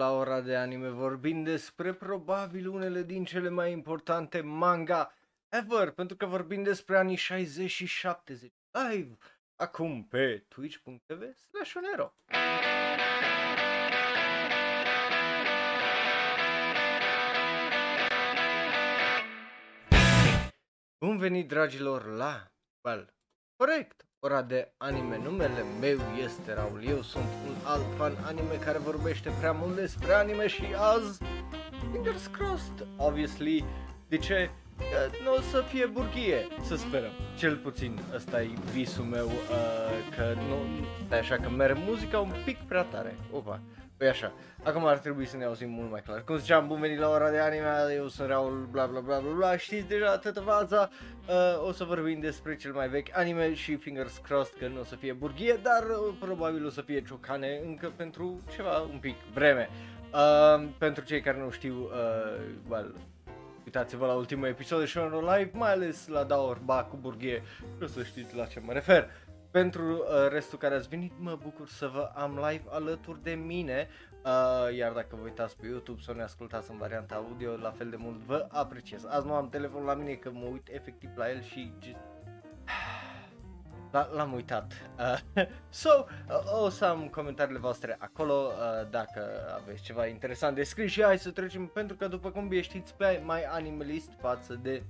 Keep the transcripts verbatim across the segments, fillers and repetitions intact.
La ora de anime vorbim despre probabil unele din cele mai importante manga ever, pentru că vorbim despre anii șaizeci și șaptezeci live acum pe twitch punct tv slash onero. Bun venit, dragilor, la Val Corect, ora de anime. Numele meu este Raul, eu sunt un alt fan anime care vorbește prea mult despre anime și azi, fingers crossed, obviously, de ce? Că nu o să fie burghie, să sperăm. Cel puțin ăsta e visul meu, uh, că nu, stai așa că merge muzica un pic prea tare, opa. Păi așa, acum ar trebui să ne auzim mult mai clar. Cum ziceam, bun venit la ora de anime, eu sunt Raul, bla bla bla bla bla, știți deja toată faza. Uh, o să vorbim despre cel mai vechi anime și fingers crossed că nu o să fie burghie, dar uh, probabil o să fie ciocane încă pentru ceva un pic vreme. Uh, pentru cei care nu știu, uh, well, uitați-vă la ultimul episod de Shonen Live, mai ales la Daorba cu burghie, o să știți la ce mă refer. Pentru restul care ați venit, mă bucur să vă am live alături de mine, iar dacă vă uitați pe YouTube sau ne ascultați în varianta audio, la fel de mult vă apreciez. Azi nu am telefonul la mine că mă uit efectiv la el și l-am uitat. So, o să am comentariile voastre acolo dacă aveți ceva interesant de scris și hai să trecem, pentru că după cum bine știți pe mai animalist față de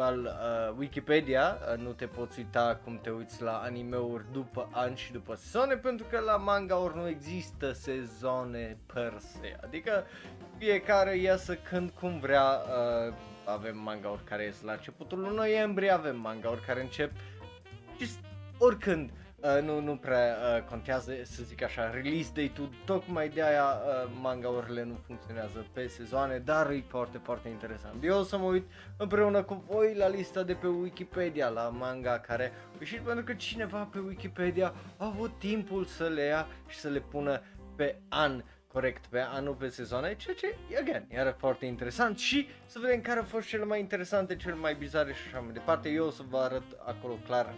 Al, uh, Wikipedia, uh, nu te poți uita cum te uiți la anime-uri după ani și după sezoane, pentru că la manga-uri nu există sezoane per se, adică fiecare iasă când cum vrea. Uh, avem manga-uri care ies la începutul lui noiembrie, avem manga-uri care încep just oricând. Uh, nu, nu prea uh, contează, să zic așa, release date-ul, tocmai de aia uh, manga-urile nu funcționează pe sezoane, dar e foarte, foarte interesant. Eu o să mă uit împreună cu voi la lista de pe Wikipedia, la manga care a ieșit, pentru că cineva pe Wikipedia a avut timpul să le ia și să le pună pe an, corect, pe anul, pe sezoane, ceea ce, again, iară foarte interesant și să vedem care au fost cele mai interesante, cele mai bizare și așa mai departe. Eu o să vă arăt acolo clar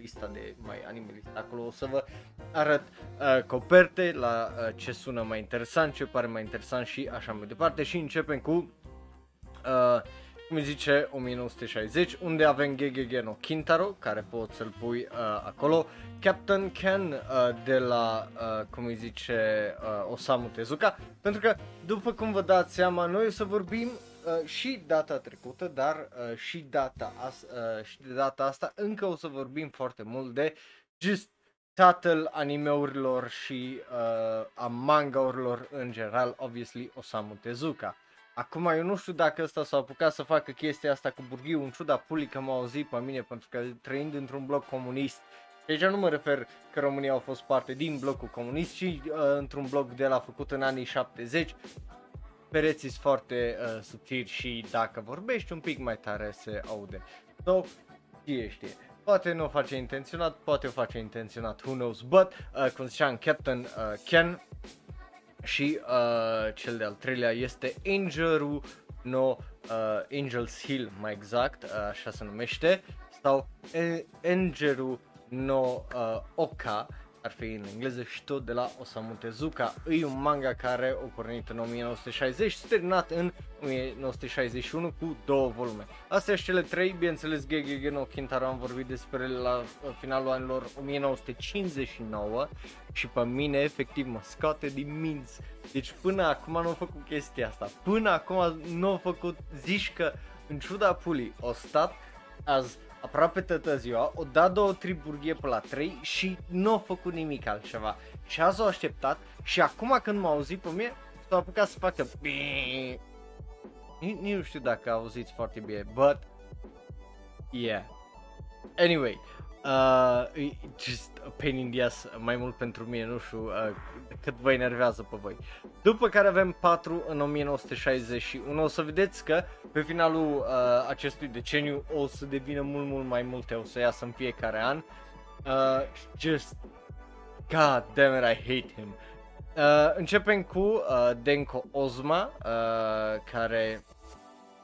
lista de mai anime, acolo o să vă arăt uh, coperte la uh, ce sună mai interesant, ce pare mai interesant și așa mai departe. Și începem cu uh, cum zice o mie nouă sute șaizeci, unde avem G G G no Kintaro, care poți să-l pui uh, acolo, Captain Ken uh, de la uh, cum îi zice uh, Osamu Tezuka, pentru că după cum vă dați seama noi o să vorbim Uh, și data trecută, dar uh, și, data as, uh, și de data asta încă o să vorbim foarte mult de just tatăl animeurilor și uh, a mangaurilor în general, obviously Osamu Tezuka. Acum eu nu știu dacă ăsta s-a apucat să facă chestia asta cu burghiu, în ciuda pulii că m-au auzit pe mine, pentru că trăind într-un bloc comunist, și aici nu mă refer că România a fost parte din blocul comunist, ci uh, într-un bloc de la făcut în anii șaptezeci, pereții sunt foarte uh, subtili și dacă vorbești un pic mai tare se aude. So, știe, știe. Poate nu o face intenționat, poate o face intenționat, who knows, but, uh, cum ziceam, Captain uh, Ken și uh, cel de-al treilea este Angelu no, uh, Angel's Hill, mai exact, uh, așa se numește, sau Angelu no uh, Oka, ar fi în engleză, și tot de la Osamu Tezuka. E un manga care a pornit în o mie nouă sute șaizeci și terminat în o mie nouă sute șaizeci și unu cu două volume. Astea și cele trei, bineînțeles G G G no Kintaro am vorbit despre la finalul anilor o mie nouă sute cincizeci și nouă și pe mine efectiv mă scoate din minți. Deci până acum nu am făcut chestia asta, până acum nu am făcut, zici că în ciuda pulii o stat azi aproape toată ziua, o dat două triburghie pe la trei și nu a făcut nimic altceva. Și azi o așteptat și acum când m-a auzit pe mine, s-a apucat să facă biii. Nici nu știu dacă auziți foarte bine, but yeah. Anyway, uh, just a pain in the ass, mai mult pentru mine, nu știu uh, cât vă enervează pe voi. După care avem patru în o mie nouă sute șaizeci și unu, o să vedeți că pe finalul uh, acestui deceniu o să devină mult, mult mai multe, o să iasă în fiecare an. Uh, just, god damn it, I hate him. Uh, începem cu uh, Denko Ozma, uh, care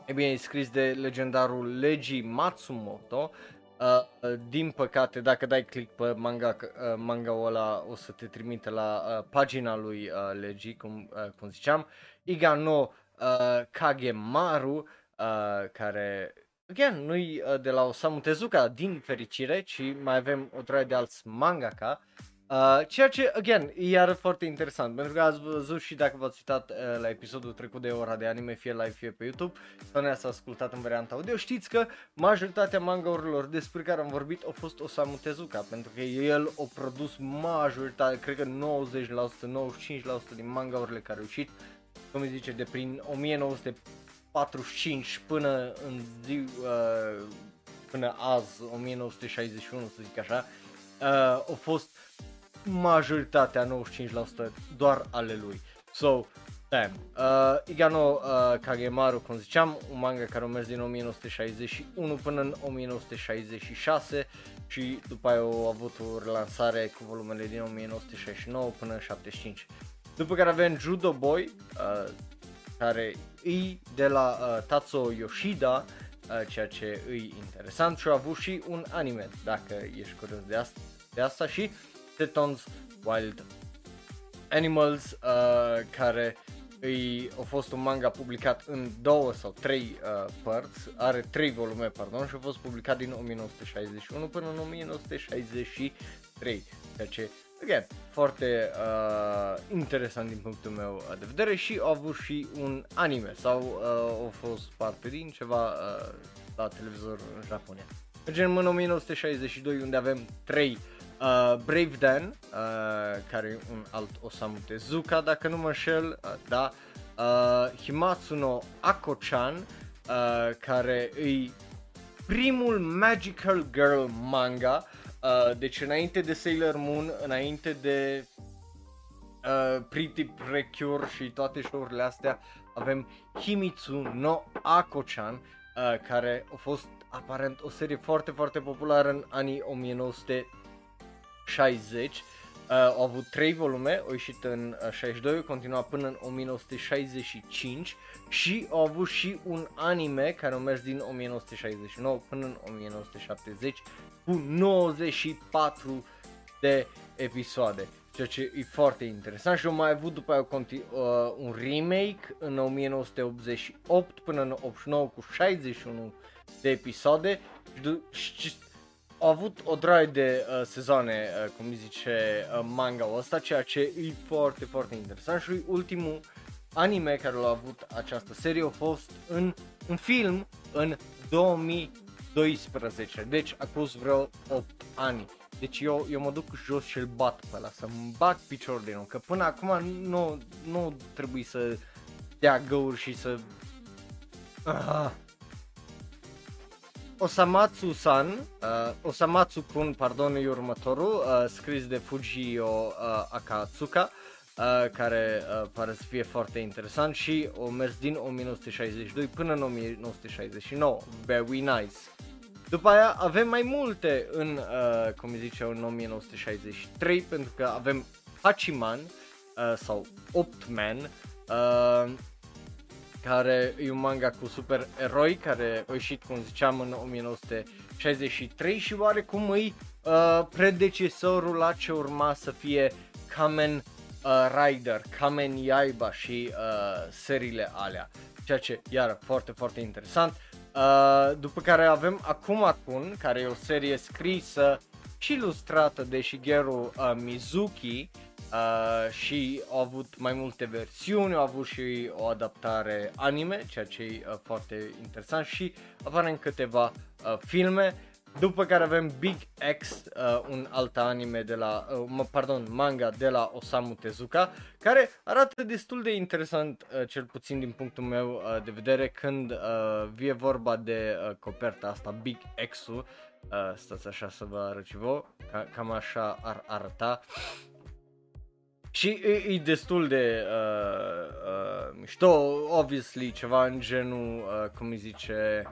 e bine scris de legendarul Legii Matsumoto, Uh, din păcate, dacă dai click pe manga, uh, manga-ul ăla, o să te trimite la uh, pagina lui uh, Legii, cum, uh, cum ziceam, Iga no uh, Kagemaru, uh, care, again, nu-i uh, de la Osamu Tezuka, din fericire, ci mai avem o treabă de alți mangaka, uh, ceea ce, again, e iar foarte interesant, pentru că ați văzut și dacă v-ați uitat uh, la episodul trecut de Ora de Anime, fie live, fie pe YouTube, sau ne-ați ascultat în varianta audio, știți că majoritatea manga-urilor despre care am vorbit au fost Osamu Tezuka, pentru că el a produs majoritatea, cred că nouăzeci la sută, nouăzeci și cinci la sută din manga-urile care au ieșit, cum îi zice, de prin o mie nouă sute patruzeci și cinci până în zi, uh, până azi, o mie nouă sute șaizeci și unu, să zic așa, uh, au fost majoritatea, nouăzeci și cinci la sută, doar ale lui. So, damn. Uh, Iga no uh, Kagemaru, cum ziceam, un manga care a mers din o mie nouă sute șaizeci și unu până în o mie nouă sute șaizeci și șase și după aia au avut o relansare cu volumele din o mie nouă sute șaizeci și nouă până în șaptezeci și cinci. După care avem Judo Boy, uh, care e de la uh, Tatsuo Yoshida, uh, ceea ce e interesant și a avut și un anime, dacă ești curios de asta, de asta și Tetons Wild Animals, uh, care îi, a fost un manga publicat în două sau trei uh, părți, are trei volume, pardon, și a fost publicat din o mie nouă sute șaizeci și unu până în o mie nouă sute șaizeci și trei, ceea ce, again, foarte uh, interesant din punctul meu de vedere și au avut și un anime sau uh, au fost parte din ceva uh, la televizor în Japonia. Mergem în o mie nouă sute șaizeci și doi, unde avem trei uh, Brave Dan, uh, care e un alt Osamu Tezuka, dacă nu mă înșel, uh, da, uh, Himitsu no Akko-chan, uh, care e primul Magical Girl manga. Uh, deci înainte de Sailor Moon, înainte de uh, Pretty Precure și toate show-urile astea, avem Himitsu no Akko-chan, uh, care a fost aparent o serie foarte, foarte populară în anii o mie nouă sute șaizeci. Uh, au avut trei volume, au ieșit în uh, șaizeci și doi, au continuat până în o mie nouă sute șaizeci și cinci și au avut și un anime care a mers din o mie nouă sute șaizeci și nouă până în o mie nouă sute șaptezeci cu nouăzeci și patru de episoade, ceea ce e foarte interesant și au mai avut după aia continu- uh, un remake în o mie nouă sute optzeci și opt până în optzeci și nouă cu șaizeci și unu de episoade. Au avut o draie de uh, sezoane, uh, cum zice uh, manga-ul ăsta, ceea ce e foarte, foarte interesant și ultimul anime care l-a avut această serie a fost în, în film în două mii doisprezece, deci acum vreo opt ani. Deci eu, eu mă duc jos și îl bat pe ăla, să-mi bag piciorul din nou, că până acum nu, nu trebuie să dea găuri și să... Ah. Osamatsu-san, uh, Osamatsu-kun, pardon, e următorul, uh, scris de Fujio uh, Akatsuka, uh, care uh, pare să fie foarte interesant și o mers din o mie nouă sute șaizeci și doi până în o mie nouă sute șaizeci și nouă, very nice. După aia avem mai multe în, uh, cum îi zice, în o mie nouă sute șaizeci și trei, pentru că avem Hachiman uh, sau Optman, uh, care e un manga cu super eroi, care a ieșit, cum ziceam, în o mie nouă sute șaizeci și trei și oarecum îi uh, predecesorul la ce urma să fie Kamen uh, Rider, Kamen Yaiba și uh, seriile alea, ceea ce, iar, foarte, foarte interesant. Uh, după care avem Akumakun, care e o serie scrisă și ilustrată de Shigeru uh, Mizuki, Uh, și au avut mai multe versiuni, au avut și o adaptare anime, ceea ce e uh, foarte interesant și apare în câteva uh, filme. După care avem Big X, uh, un alt anime de la, uh, pardon, manga de la Osamu Tezuka, care arată destul de interesant, uh, cel puțin din punctul meu uh, de vedere, când uh, vie vorba de uh, coperta asta, Big X-ul, uh, stați așa să vă arăt și vouă, ca, cam așa ar arăta. Și e, e destul de uh, uh, mișto, obviously ceva în genul, uh, cum îi zice,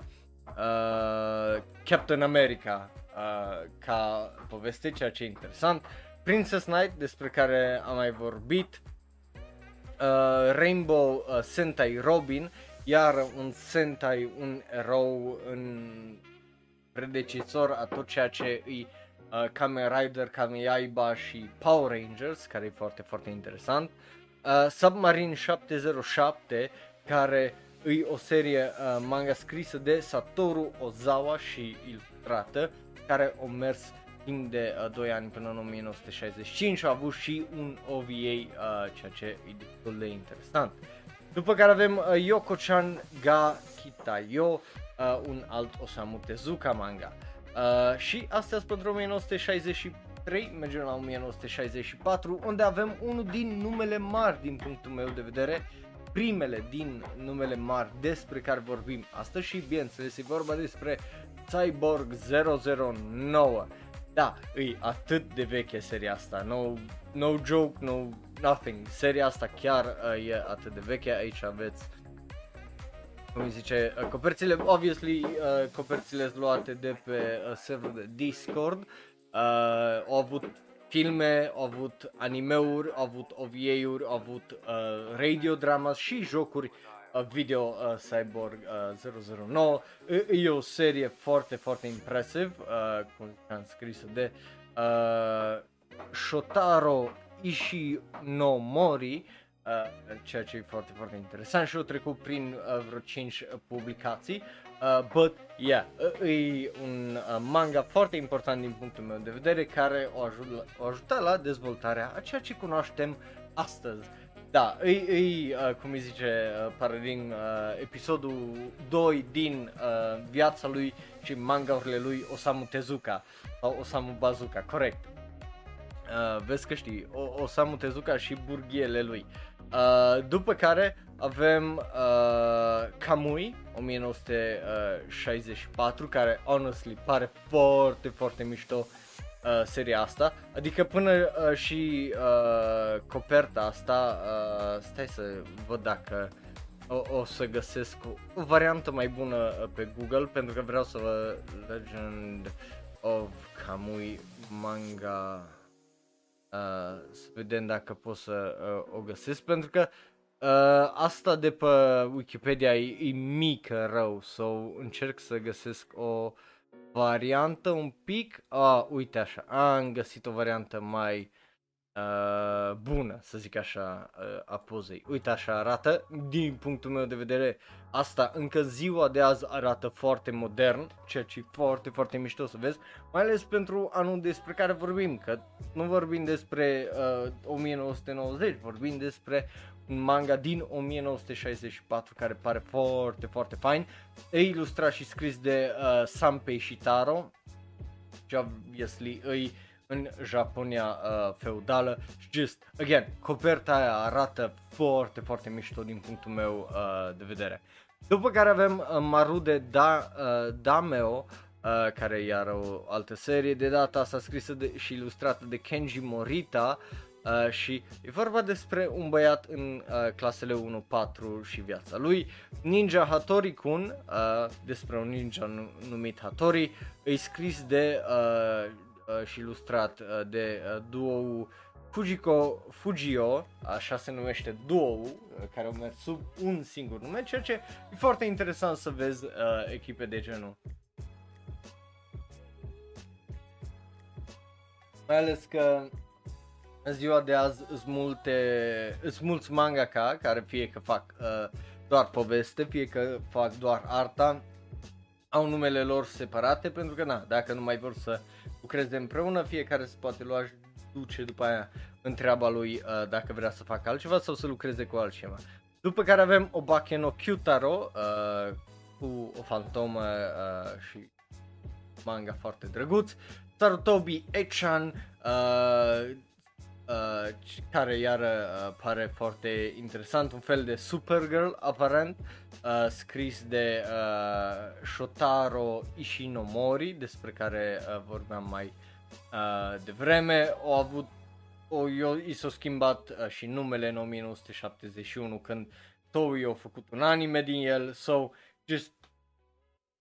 uh, Captain America uh, ca poveste, ceea ce e interesant. Princess Knight, despre care am mai vorbit, uh, Rainbow uh, Sentai Robin, iar un Sentai, un erou în predecesor a tot ceea ce îi uh, Kamen Rider, Kamen Yaiba și Power Rangers, care e foarte, foarte interesant. Uh, Submarine șapte zero șapte, care e o serie uh, manga scrisă de Satoru Ozawa și ilustrată, care a mers timp de uh, doi ani până în o mie nouă sute șaizeci și cinci și a avut și un O V A, uh, ceea ce e destul de interesant. După care avem uh, Yoko-chan ga Kitayou, uh, un alt Osamu Tezuka manga. Uh, și astea sunt pentru o mie nouă sute șaizeci și patru. trei, mergem la o mie nouă sute șaizeci și patru, unde avem unul din numele mari din punctul meu de vedere, primele din numele mari despre care vorbim astăzi și bineînțeles e vorba despre Cyborg zero zero nouă. Da, e atât de veche seria asta, no, no joke, no nothing, seria asta chiar uh, e atât de veche. Aici aveți, cum zice, uh, coperțile, obviously uh, coperțile sunt luate de pe uh, serverul de Discord. Uh, au avut filme, au avut anime-uri, au avut O V A-uri, au avut uh, radio dramas și jocuri uh, video. uh, Cyborg uh, zero zero nouă e, e o serie foarte, foarte impresiv, uh, cum am scris de uh, Shotaro Ishinomori, uh, ceea ce e foarte, foarte interesant și eu trecut prin uh, vreo cinci publicații. Uh, but, yeah, e un uh, manga foarte important din punctul meu de vedere, care o, ajut, o ajută la dezvoltarea a ceea ce cunoaștem astăzi. Da, e, e uh, cum îi zice, uh, pare din uh, episodul doi din uh, viața lui și manga-urile lui Osamu Tezuka, sau Osamu Bazuka, corect. Uh, vezi că știi, o, Osamu Tezuka și burghiele lui. Uh, după care avem uh, Kamui o mie nouă sute șaizeci și patru, care honestly pare foarte, foarte mișto uh, seria asta. Adică până uh, și uh, coperta asta, uh, stai să văd dacă o, o să găsesc o, o variantă mai bună pe Google, pentru că vreau să vă Legend of Kamui manga. Uh, să vedem dacă pot să uh, o găsesc, pentru că uh, asta de pe Wikipedia e, e mică rău, so încerc să găsesc o variantă un pic. Ah, uite așa, am găsit o variantă mai uh, bună, să zic așa, uh, a pozei. Uite așa arată, din punctul meu de vedere, asta încă ziua de azi arată foarte modern, ceea ce e foarte, foarte mișto să vezi, mai ales pentru anul despre care vorbim, că nu vorbim despre uh, o mie nouă sute nouăzeci, vorbim despre un manga din o mie nouă sute șaizeci și patru care pare foarte, foarte fain. E ilustrat și scris de uh, Sanpei Shitaro, și obviously îi în Japonia uh, feudală. Just, again, coperta aia arată foarte, foarte mișto din punctul meu uh, de vedere. După care avem uh, Marude da, uh, Dameo, uh, care e iar o altă serie, de data asta scrisă de, și ilustrată de Kenji Morita, uh, și e vorba despre un băiat în uh, clasele unu patru și viața lui. Ninja Hattori-kun, uh, despre un ninja numit Hattori, e scris de uh, și ilustrat de duo Fujiko Fujio, așa se numește duo, care au mers sub un singur nume, ceea ce e foarte interesant să vezi uh, echipe de genul. Mai ales că în ziua de azi sunt multe, sunt mulți mangaka care fie că fac uh, doar poveste, fie că fac doar arta, au numele lor separate, pentru că na, dacă nu mai vor să lucreze împreună, fiecare se poate lua și duce după aia în treaba lui, uh, dacă vrea să facă altceva sau să lucreze cu altceva. După care avem Obake no Kyutaro, uh, cu o fantomă uh, și manga foarte drăguț. Sarutobi Ecchan, uh, uh, care iară uh, pare foarte interesant, un fel de Supergirl aparent, uh, scris de uh, Shotaro Ishinomori, despre care uh, vorbeam mai uh, devreme. Au avut, o, eu, i s-a schimbat uh, și numele în o mie nouă sute șaptezeci și unu, când Toei a făcut un anime din el, so just,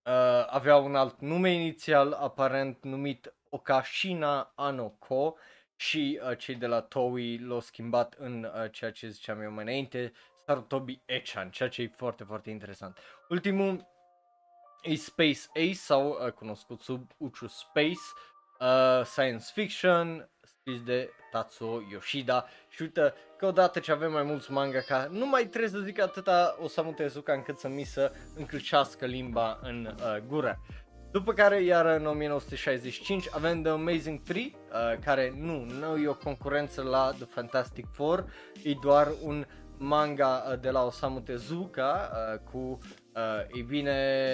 uh, avea un alt nume inițial aparent numit Okashina Anoko, și uh, cei de la Toei l-au schimbat în uh, ceea ce ziceam eu mai înainte, Sarutobi Ecchan, ceea ce e foarte, foarte interesant. Ultimul e Space Ace sau cunoscut sub Uchu Space, uh, science fiction, scris de Tatsuo Yoshida. Și uite că odată ce avem mai mulți mangaka, nu mai trebuie să zic atâta Osamu Tezuka încât să mi să încrucească limba în uh, gură. După care, iar în o mie nouă sute șaizeci și cinci, avem The Amazing Three, uh, care nu, nu e o concurență la The Fantastic Four, e doar un manga uh, de la Osamu Tezuka uh, cu, uh, ei bine,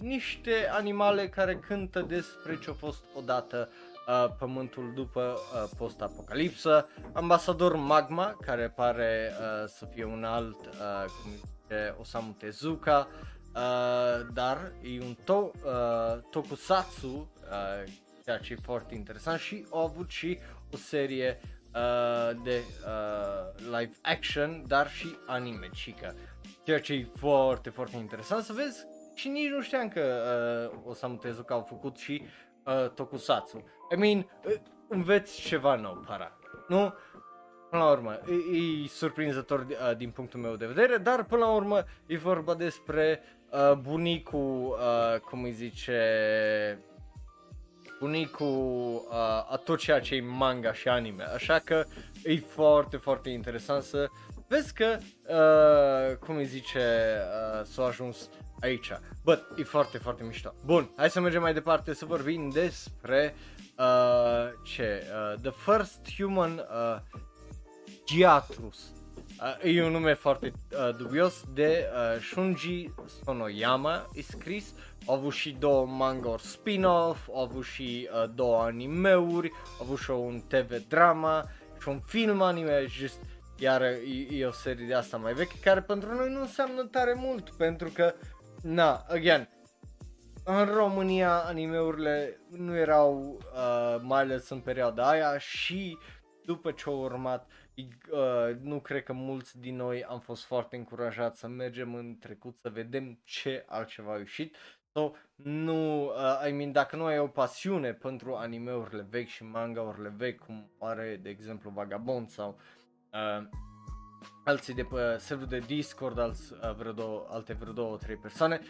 niște animale care cântă despre ce-a fost odată uh, pământul după uh, post-apocalipsă, Ambasador Magma, care pare uh, să fie un alt, uh, cum zice, Osamu Tezuka, Uh, dar e un to- uh, tokusatsu, uh, ceea ce e foarte interesant, și au avut și o serie uh, de uh, live action, dar și anime cică, ceea ce e foarte, foarte interesant să vezi. Și nici nu știam că uh, Osamu Tezuka au făcut și uh, tokusatsu. I mean, uh, înveți ceva nou, para, nu? Până la urmă, e, e surprinzător uh, din punctul meu de vedere, dar până la urmă e vorba despre uh, bunicul, uh, cum îi zice, bunicul uh, a tot ceea ce e manga și anime, așa că e foarte, foarte interesant să vezi că, uh, cum îi zice, uh, s-a ajuns aici, but e foarte, foarte mișto. Bun, hai să mergem mai departe să vorbim despre uh, ce, uh, The First Human uh, Giatrus, uh, e un nume foarte uh, dubios, de uh, Shunji Sonoyama, e scris, au avut și două manga spin-off, au avut și uh, două animeuri, au avut și un T V drama și un film anime, just, iar e, e o serie de asta mai veche, care pentru noi nu înseamnă tare mult, pentru că, na, again, în România animeurile nu erau, uh, mai ales în perioada aia, și după ce au urmat, Uh, nu cred că mulți din noi am fost foarte încurajați să mergem în trecut să vedem ce altceva a ieșit. So, nu, uh, I mean, dacă nu ai o pasiune pentru anime-urile vechi și manga-urile vechi, cum are de exemplu Vagabond sau uh, alții de pe serverul de Discord, alți, uh, vreo două, alte vreo două, trei persoane,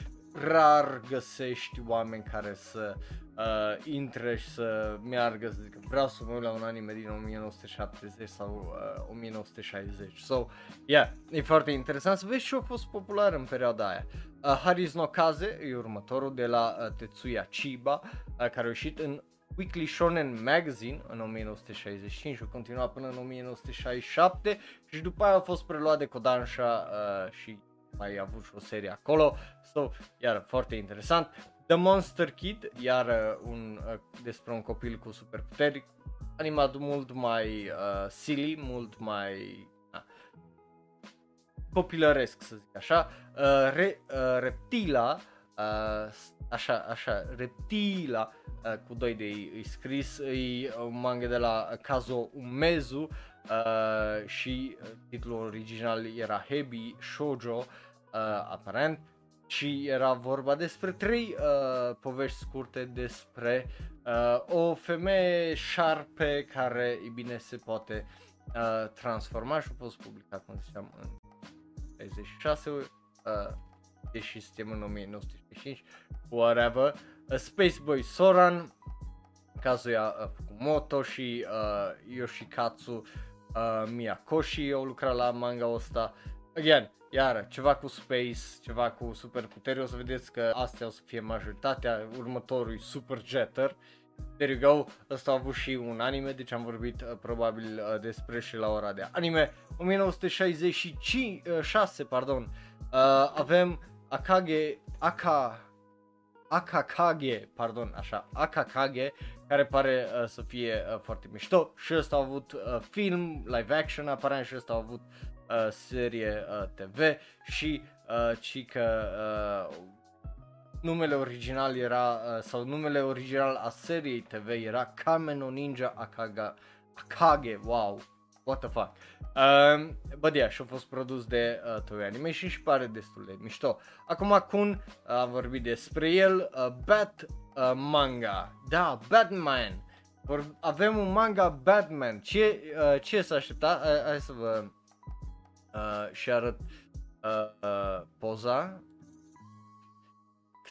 rar găsești oameni care să uh, intre și să meargă să zică vreau să mă uit la un anime din o mie nouă sute șaptezeci sau uh, o mie nouă sute șaizeci. So, yeah, e foarte interesant să vezi și a fost popular în perioada aia. Uh, Haris no Kaze e următorul, de la uh, Tetsuya Chiba, uh, care a ieșit în Weekly Shonen Magazine în o mie nouă sute șaizeci și cinci, a continuat până în o mie nouă sute șaizeci și șapte și după aia a fost preluat de Kodansha uh, și mai a avut și o serie acolo, so, iar foarte interesant. The Monster Kid, iar un, despre un copil cu superputeri, animat mult mai uh, silly, mult mai uh, copilăresc, să zic așa. Uh, re, uh, reptila, uh, așa, așa, Reptila, uh, cu doi de ei scris, e un manga de la Kazuo Umezu. Uh, și titlul original era Heavy Shoujo, uh, aparent, și era vorba despre trei uh, povești scurte despre uh, o femeie șarpe care, e bine, se poate uh, transforma, și a fost publicat, cum ziceam, în șaizeci și șase, uh, deși suntem în o mie nouă sute șaizeci și cinci, whatever. uh, Space Boy Soran, Kazuya uh, Fukumoto și uh, Yoshikatsu Uh, Miyakoshi au lucrat la manga ăsta. Again, iară, ceva cu space, ceva cu superputeri, o să vedeți că astea o să fie majoritatea. Următorul Super Jetter, there you go, ăsta a avut și un anime, deci am vorbit uh, probabil uh, despre și la ora de anime. o mie nouă sute șaizeci și șase, pardon, uh, avem Akage, Aka, Akakage, pardon, așa, Akakage, care pare uh, să fie uh, foarte mișto, și ăsta a avut uh, film, live action, aparent, și ăsta a avut uh, serie uh, T V și uh, ci că uh, numele original era, uh, sau numele original a seriei T V era Kamen Ninja Akakage, Akage, wow, what the fuck. Um, Bă, yeah, și-a fost produs de uh, Toei Animation și pare destul de mișto. Akumakun, uh, am vorbit despre el, uh, Bat uh, Manga, da, Batman, Vor- avem un manga Batman, ce, uh, ce s-a aștepta, uh, hai să vă uh, și arăt uh, uh, poza,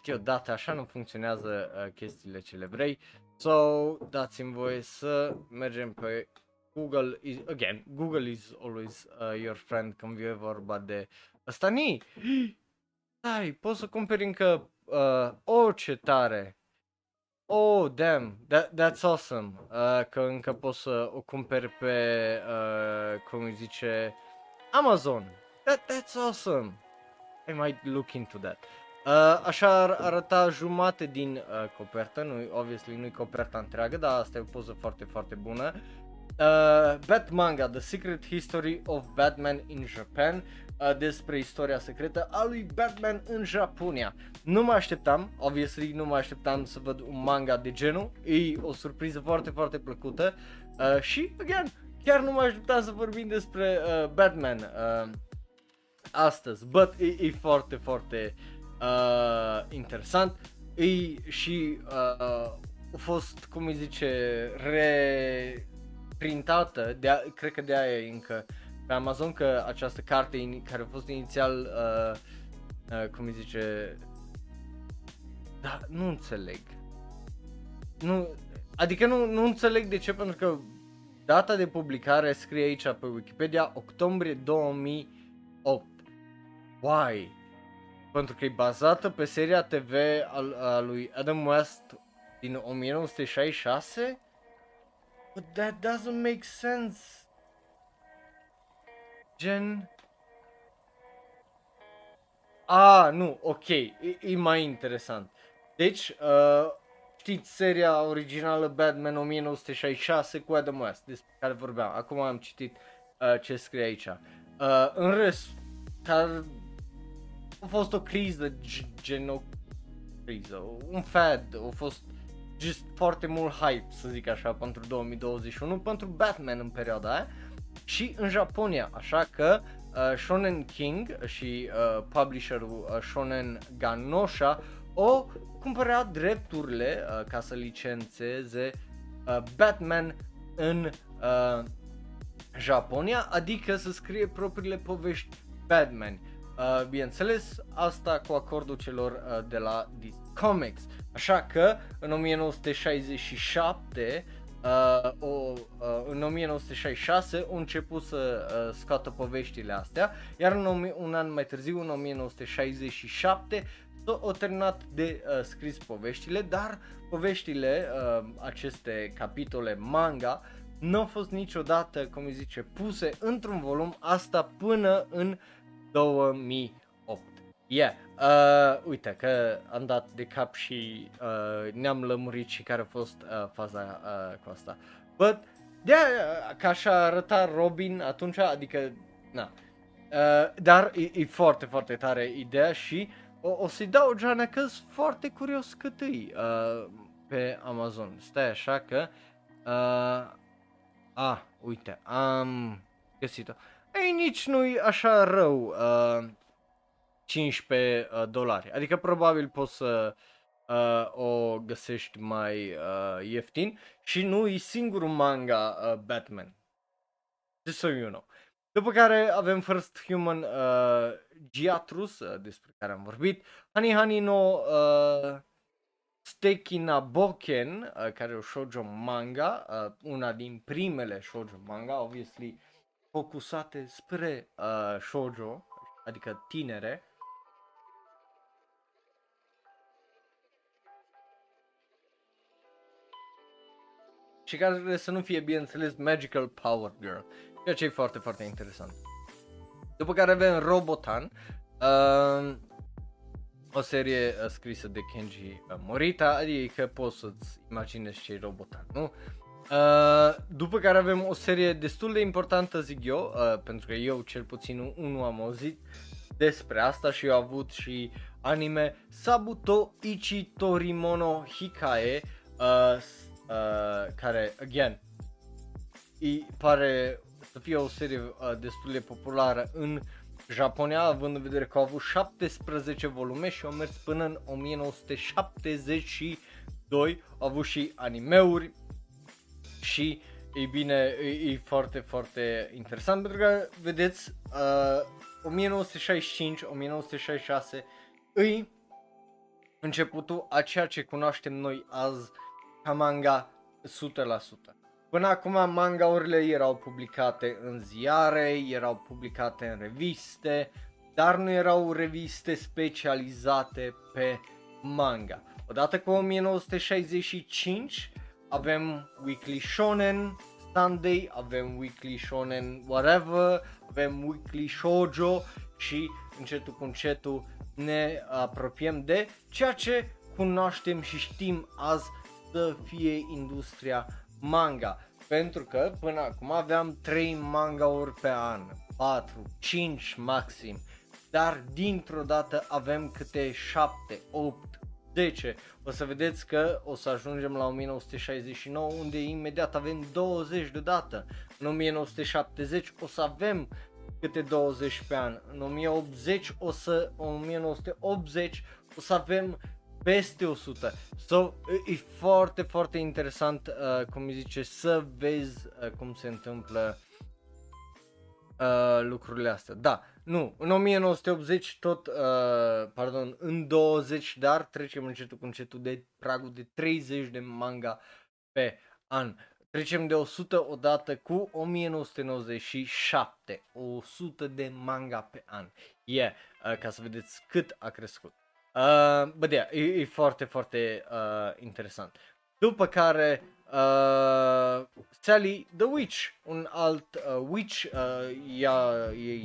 știu, data așa nu funcționează uh, chestiile ce le vrei. So, dați-mi voie să mergem pe Google is, again, Google is always uh, your friend când e vorba de asta ni. Stai, poți să cumperi încă uh, orice tare. Oh, damn, that, that's awesome, uh, că încă poți să o cumperi pe, uh, cum îi zice, Amazon. That, that's awesome, I might look into that. Uh, așa ar arăta jumate din uh, copertă, nu, obviously nu-i coperta întreagă, dar asta e o poză foarte, foarte bună. Uh, Batmanga, The Secret History of Batman in Japan, uh, despre istoria secretă a lui Batman în Japonia. Nu mă așteptam, obviously nu mă așteptam să văd un manga de genul, e o surpriză foarte, foarte plăcută. uh, și, again, chiar nu mă așteptam să vorbim despre uh, Batman uh, astăzi, but e, e foarte, foarte uh, interesant, e și uh, a fost, cum îi zice, re... printată, de a, cred că de aia e încă pe Amazon, că această carte care a fost inițial, uh, uh, cum îi zice, da, nu înțeleg, nu, adică nu, nu înțeleg de ce, pentru că data de publicare scrie aici pe Wikipedia octombrie două mii opt, why? Pentru că e bazată pe seria T V al, a lui Adam West din o mie nouă sute șaizeci și șase? But that doesn't make sense. Gen. Ah, nu, ok, e, e mai interesant. Deci, uh, știți seria originală Batman o mie nouă sute șaizeci și șase cu Adam West, despre care vorbeam. Acum am citit uh, ce scrie aici. Uh, în rest, a fost o criză, gen o criză, un fad, a fost just foarte mult hype, să zic așa, pentru două mii douăzeci și unu, pentru Batman în perioada aia și în Japonia, așa că uh, Shonen King și uh, publisherul uh, Shonen Ganosha o cumpărea drepturile uh, ca să licențeze uh, Batman în uh, Japonia, adică să scrie propriile povești Batman. Uh, bineînțeles, asta cu acordul celor uh, de la Disney Comics. Așa că în o mie nouă sute șaizeci și șapte, uh, o, uh, în o mie nouă sute șaizeci și șase au început să uh, scoată poveștile astea, iar în, un an mai târziu, în o mie nouă sute șaizeci și șapte, au terminat de uh, scris poveștile, dar poveștile, uh, aceste capitole manga, nu au fost niciodată, cum îi zice, puse într-un volum, asta până în două mii opt. Yeah. Uh, uite că am dat de cap și uh, ne-am lămurit și care a fost uh, faza uh, cu asta. But, yeah, ca așa arăta Robin atunci, adică, na. Uh, dar e, e foarte, foarte tare ideea și o, o să-i dau geana că sunt foarte curios cât îi uh, pe Amazon. Stai așa că, uh, ah, uite, am găsit-o. Ei, nici nu-i așa rău. Uh, cincisprezece dolari, adică probabil poți să uh, o găsești mai uh, ieftin și nu e singurul manga uh, Batman. Just so you know. După care avem First Human uh, Giatrus, uh, despre care am vorbit, Hanihani no uh, Stekinaboken, uh, care e o shoujo manga, uh, una din primele shoujo manga, obviously focusate spre uh, shoujo, adică tinere. Și care să nu fie, bineînțeles, Magical Power Girl, ceea ce e foarte, foarte interesant. După care avem Robotan, uh, o serie scrisă de Kenji Morita, adică poți să-ți imaginezi ce e Robotan, nu? Uh, după care avem o serie destul de importantă, zic eu, uh, pentru că eu cel puțin nu am auzit despre asta și eu am avut și anime, Sabuto Ichi Torimono Hikae, uh, uh, care, again, îi pare să fie o serie uh, destul de populară în Japonia, având în vedere că au avut șaptesprezece volume și au mers până în o mie nouă sute șaptezeci și doi, au avut și animeuri. Și, ei bine, e, e foarte, foarte interesant pentru că, vedeți, uh, o mie nouă sute șaizeci și cinci, o mie nouă sute șaizeci și șase îi începutul a ceea ce cunoaștem noi azi ca manga o sută la sută. Până acum mangaurile erau publicate în ziare, erau publicate în reviste, dar nu erau reviste specializate pe manga. Odată cu o mie nouă sute șaizeci și cinci avem Weekly Shonen Sunday, avem Weekly Shonen Whatever, avem Weekly Shoujo și încetul cu încetul ne apropiem de ceea ce cunoaștem și știm azi să fie industria manga. Pentru că până acum aveam trei mangauri pe an, patru, cinci maxim, dar dintr-o dată avem câte șapte, opt, zece. O să vedeți că o să ajungem la o mie nouă sute șaizeci și nouă, unde imediat avem douăzeci deodată. În o mie nouă sute șaptezeci o să avem câte douăzeci pe an. În o mie nouă sute optzeci o să, o mie nouă sute optzeci o să avem peste o sută. So, e foarte, foarte interesant, uh, cum zice, să vezi uh, cum se întâmplă uh, lucrurile astea. Da, nu, în o mie nouă sute optzeci tot, uh, pardon, în douăzeci, dar trecem încetul cu încetul de pragul de treizeci de manga pe an. Trecem de o sută odată cu o mie nouă sute nouăzeci și șapte, o sută de manga pe an. Yeah, uh, ca să vedeți cât a crescut. Uh, Bă, yeah, e, e foarte, foarte uh, interesant. După care uh, Sally the Witch, un alt uh, witch, uh, ea e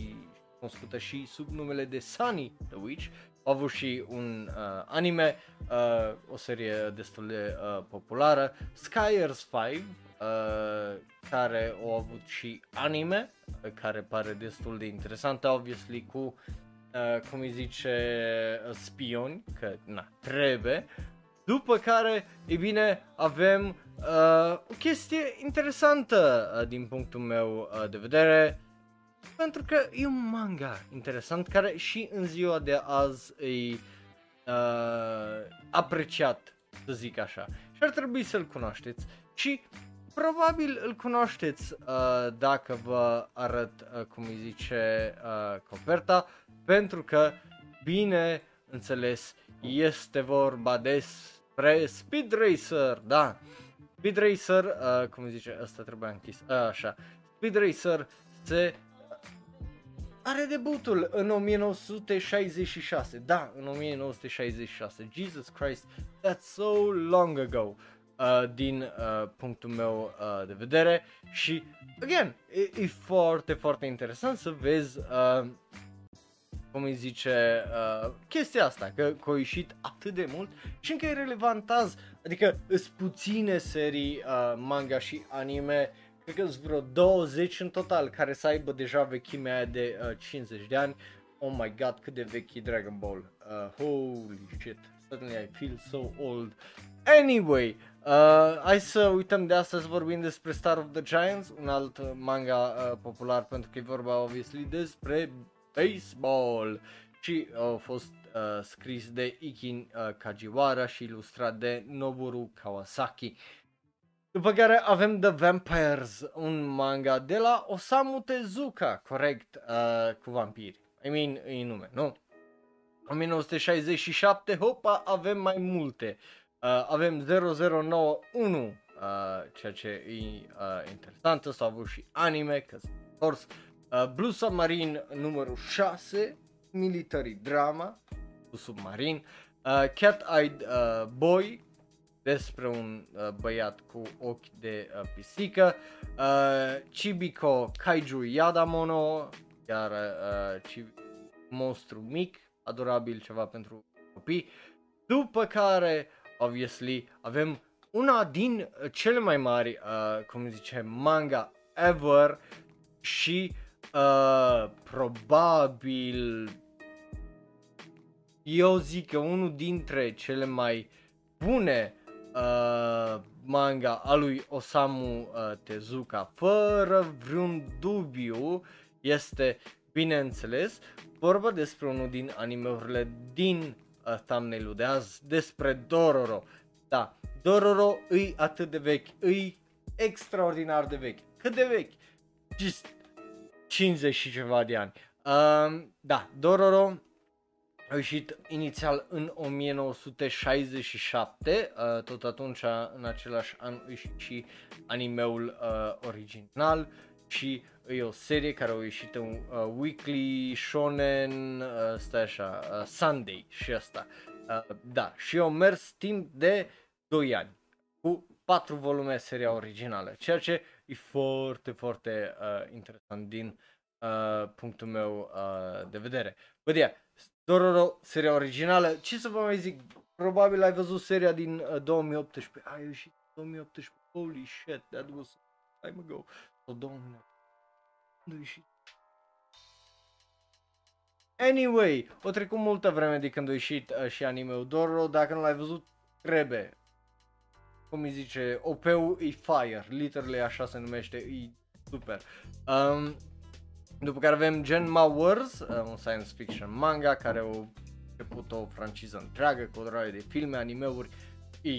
cunoscută și sub numele de Sunny the Witch. A avut și un uh, anime, uh, o serie destul de uh, populară, Skyers cinci, uh, care au avut și anime, uh, care pare destul de interesantă, obviously cu Uh, cum îi zice, uh, spioni, că na, trebuie. După care, e bine, avem uh, o chestie interesantă uh, din punctul meu uh, de vedere, pentru că e un manga interesant care și în ziua de azi e uh, apreciat, să zic așa, și ar trebui să-l cunoașteți și probabil îl cunoașteți uh, dacă vă arăt uh, cum îi zice uh, coperta. Pentru că, bine înțeles, este vorba despre Speed Racer, da. Speed Racer, uh, cum zice, ăsta trebuia închis, uh, așa. Speed Racer se are debutul în o mie nouă sute șaizeci și șase, da, în o mie nouă sute șaizeci și șase, Jesus Christ, that's so long ago, uh, din uh, punctul meu uh, de vedere. Și, again, e, e foarte, foarte interesant să vezi Uh, cum îi zice, uh, chestia asta, că, că a ieșit atât de mult și încă e relevant azi, adică sunt puține serii uh, manga și anime, cred că sunt vreo douăzeci în total, care să aibă deja vechimea aia de uh, cincizeci de ani. Oh my god, cât de vechi e Dragon Ball, uh, holy shit, suddenly I feel so old. Anyway, uh, hai să uităm de astăzi, vorbim despre Star of the Giants, un alt manga uh, popular, pentru că e vorba, obviously, despre baseball și a fost uh, scris de Ikin uh, Kajiwara și ilustrat de Noboru Kawasaki. După care avem The Vampires, un manga de la Osamu Tezuka, corect, uh, cu vampiri. I mean, e nume, nu? o mie nouă sute șaizeci și șapte, hopa, avem mai multe. Uh, avem zero zero nouă unu, uh, ceea ce e uh, interesant, s-a avut și anime, că s-a întors. Uh, Blue Submarine numărul șase, Military Drama cu submarin, uh, Cat-Eyed uh, Boy, despre un uh, băiat cu ochi de uh, pisică, uh, Chibiko Kaiju Yadamono, iar uh, monstru mic, adorabil, ceva pentru copii. După care, obviously, avem una din cele mai mari, uh, cum zice, manga ever și Uh, probabil, eu zic că unul dintre cele mai bune uh, manga a lui Osamu uh, Tezuka, fără vreun dubiu, este, bineînțeles, vorba despre unul din animeurile din uh, thumbnail-ul de azi, despre Dororo. Da, Dororo îi atât de vechi, îi extraordinar de vechi. Cât de vechi? Just cincizeci și ceva de ani. Um, da, Dororo A ieșit inițial în o mie nouă sute șaizeci și șapte, tot atunci, în același an, a ieșit și animeul original și e o serie care a ieșit în Weekly Shonen, stai așa, Sunday și asta. Da, și eu mers timp de doi ani cu patru volume seria originală, ceea ce e foarte, foarte uh, interesant din uh, punctul meu uh, de vedere. Bă, yeah, Dororo, seria originală, ce să vă mai zic, probabil ai văzut seria din uh, două mii optsprezece, ai ieșit două mii optsprezece, holy shit, that was time ago, sau două mii nouăsprezece. Anyway, o trecut multă vreme de când a ieșit uh, și anime-ul Dororo, dacă nu l-ai văzut, trebuie. Cum îi zice, O P-ul e fire, literally așa se numește, e super. Um, după care avem Genma Wars, un science fiction manga care a început o franciză întreagă cu o droaie de filme, animeuri, e